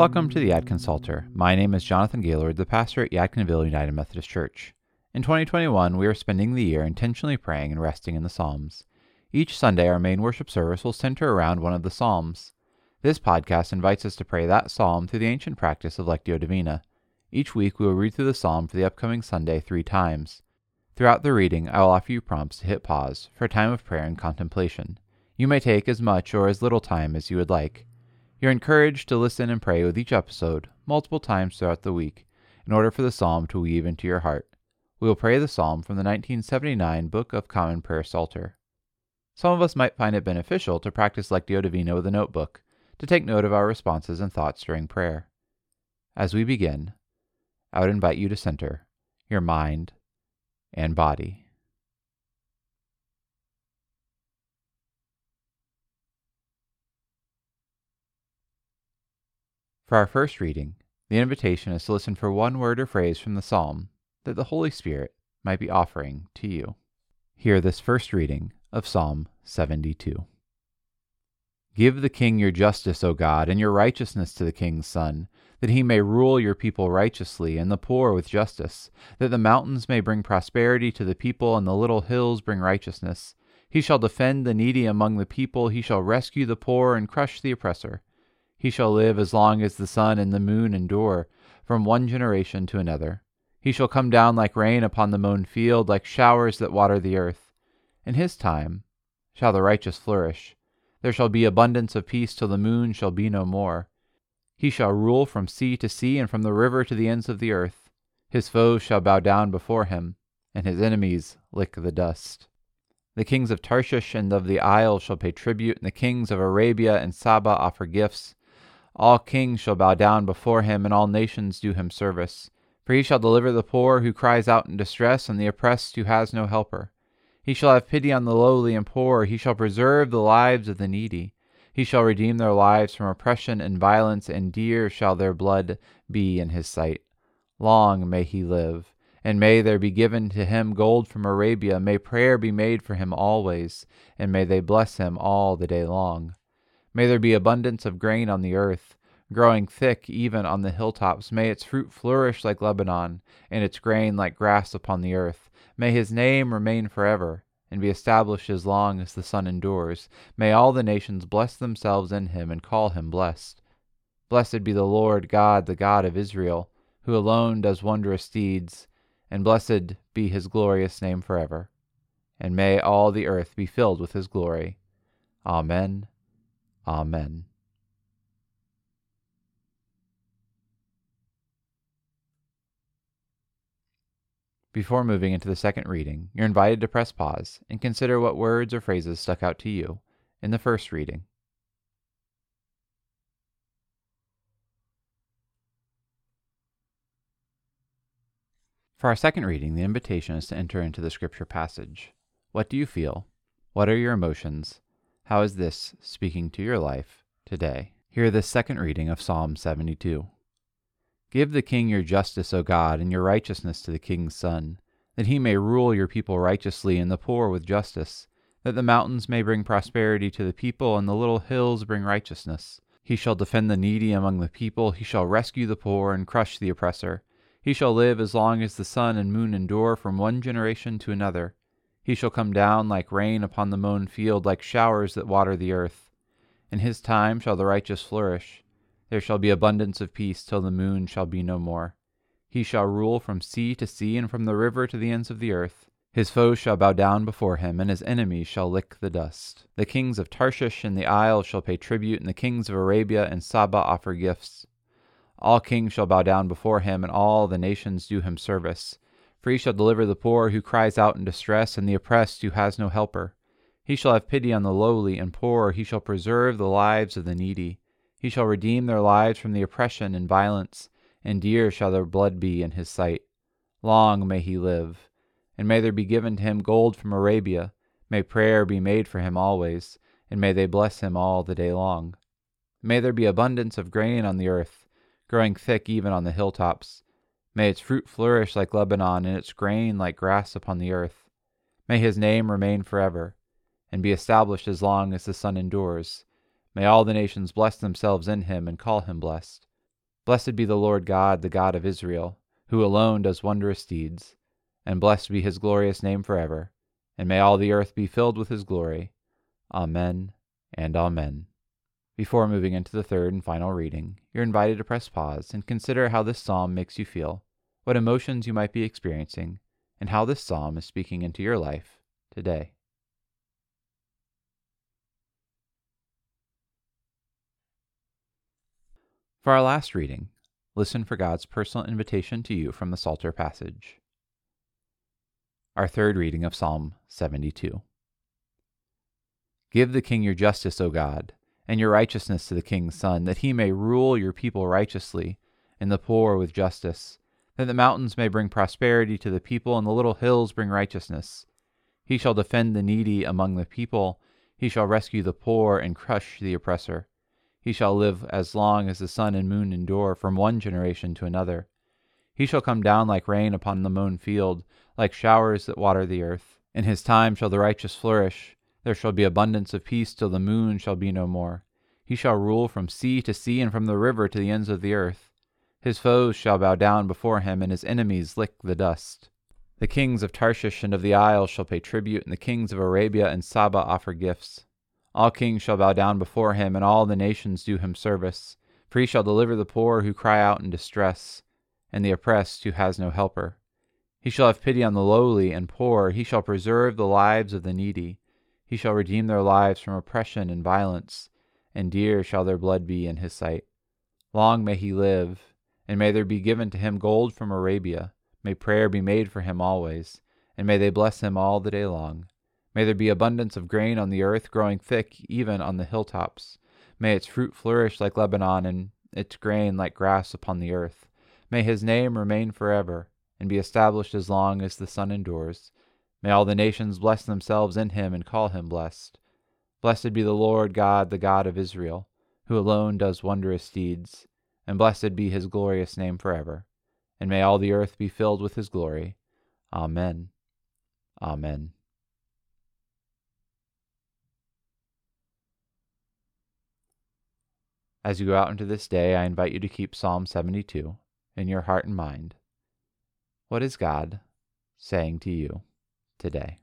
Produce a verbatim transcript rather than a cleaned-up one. Welcome to the Yadkin Psalter. My name is Jonathan Gaylord, the pastor at Yadkinville United Methodist Church. In twenty twenty-one, we are spending the year intentionally praying and resting in the Psalms. Each Sunday, our main worship service will center around one of the Psalms. This podcast invites us to pray that Psalm through the ancient practice of Lectio Divina. Each week, we will read through the Psalm for the upcoming Sunday three times. Throughout the reading, I will offer you prompts to hit pause for a time of prayer and contemplation. You may take as much or as little time as you would like. You're encouraged to listen and pray with each episode, multiple times throughout the week, in order for the Psalm to weave into your heart. We will pray the Psalm from the nineteen seventy-nine Book of Common Prayer Psalter. Some of us might find it beneficial to practice Lectio Divina with a notebook, to take note of our responses and thoughts during prayer. As we begin, I would invite you to center your mind and body. For our first reading, the invitation is to listen for one word or phrase from the psalm that the Holy Spirit might be offering to you. Hear this first reading of Psalm seventy-two. Give the king your justice, O God, and your righteousness to the king's son, that he may rule your people righteously and the poor with justice, that the mountains may bring prosperity to the people and the little hills bring righteousness. He shall defend the needy among the people, he shall rescue the poor and crush the oppressor. He shall live as long as the sun and the moon endure, from one generation to another. He shall come down like rain upon the mown field, like showers that water the earth. In his time shall the righteous flourish. There shall be abundance of peace till the moon shall be no more. He shall rule from sea to sea and from the river to the ends of the earth. His foes shall bow down before him, and his enemies lick the dust. The kings of Tarshish and of the isle shall pay tribute, and the kings of Arabia and Saba offer gifts. All kings shall bow down before him, and all nations do him service. For he shall deliver the poor who cries out in distress, and the oppressed who has no helper. He shall have pity on the lowly and poor. He shall preserve the lives of the needy. He shall redeem their lives from oppression and violence, and dear shall their blood be in his sight. Long may he live, and may there be given to him gold from Arabia. May prayer be made for him always, and may they bless him all the day long. May there be abundance of grain on the earth, growing thick even on the hilltops. May its fruit flourish like Lebanon, and its grain like grass upon the earth. May his name remain forever, and be established as long as the sun endures. May all the nations bless themselves in him, and call him blessed. Blessed be the Lord God, the God of Israel, who alone does wondrous deeds, and blessed be his glorious name forever. And may all the earth be filled with his glory. Amen. Amen. Before moving into the second reading, you're invited to press pause and consider what words or phrases stuck out to you in the first reading. For our second reading, the invitation is to enter into the scripture passage. What do you feel? What are your emotions? How is this speaking to your life today? Hear this second reading of Psalm seventy-two. Give the king your justice, O God, and your righteousness to the king's son, that he may rule your people righteously and the poor with justice, that the mountains may bring prosperity to the people and the little hills bring righteousness. He shall defend the needy among the people, he shall rescue the poor and crush the oppressor. He shall live as long as the sun and moon endure from one generation to another. He shall come down like rain upon the mown field, like showers that water the earth. In his time shall the righteous flourish. There shall be abundance of peace till the moon shall be no more. He shall rule from sea to sea and from the river to the ends of the earth. His foes shall bow down before him, and his enemies shall lick the dust. The kings of Tarshish and the isle shall pay tribute, and the kings of Arabia and Saba offer gifts. All kings shall bow down before him, and all the nations do him service. For he shall deliver the poor who cries out in distress, and the oppressed who has no helper. He shall have pity on the lowly and poor. He shall preserve the lives of the needy. He shall redeem their lives from the oppression and violence, and dear shall their blood be in his sight. Long may he live, and may there be given to him gold from Arabia. May prayer be made for him always, and may they bless him all the day long. May there be abundance of grain on the earth, growing thick even on the hilltops. May its fruit flourish like Lebanon, and its grain like grass upon the earth. May his name remain forever, and be established as long as the sun endures. May all the nations bless themselves in him, and call him blessed. Blessed be the Lord God, the God of Israel, who alone does wondrous deeds, and blessed be his glorious name forever, and may all the earth be filled with his glory. Amen and amen. Before moving into the third and final reading, you're invited to press pause and consider how this psalm makes you feel, what emotions you might be experiencing, and how this psalm is speaking into your life today. For our last reading, listen for God's personal invitation to you from the Psalter passage. Our third reading of Psalm seventy-two. Give the king your justice, O God, and your righteousness to the king's son, that he may rule your people righteously, and the poor with justice, that the mountains may bring prosperity to the people, and the little hills bring righteousness. He shall defend the needy among the people, he shall rescue the poor and crush the oppressor. He shall live as long as the sun and moon endure, from one generation to another. He shall come down like rain upon the mown field, like showers that water the earth. In his time shall the righteous flourish. There shall be abundance of peace till the moon shall be no more. He shall rule from sea to sea, and from the river to the ends of the earth. His foes shall bow down before him, and his enemies lick the dust. The kings of Tarshish and of the isles shall pay tribute, and the kings of Arabia and Saba offer gifts. All kings shall bow down before him, and all the nations do him service. For he shall deliver the poor who cry out in distress, and the oppressed who has no helper. He shall have pity on the lowly and poor. He shall preserve the lives of the needy. He shall redeem their lives from oppression and violence, and dear shall their blood be in his sight. Long may he live, and may there be given to him gold from Arabia. May prayer be made for him always, and may they bless him all the day long. May there be abundance of grain on the earth, growing thick even on the hilltops. May its fruit flourish like Lebanon, and its grain like grass upon the earth. May his name remain forever, and be established as long as the sun endures. May all the nations bless themselves in him, and call him blessed. Blessed be the Lord God, the God of Israel, who alone does wondrous deeds, and blessed be his glorious name forever. And may all the earth be filled with his glory. Amen. Amen. As you go out into this day, I invite you to keep Psalm seventy-two in your heart and mind. What is God saying to you today?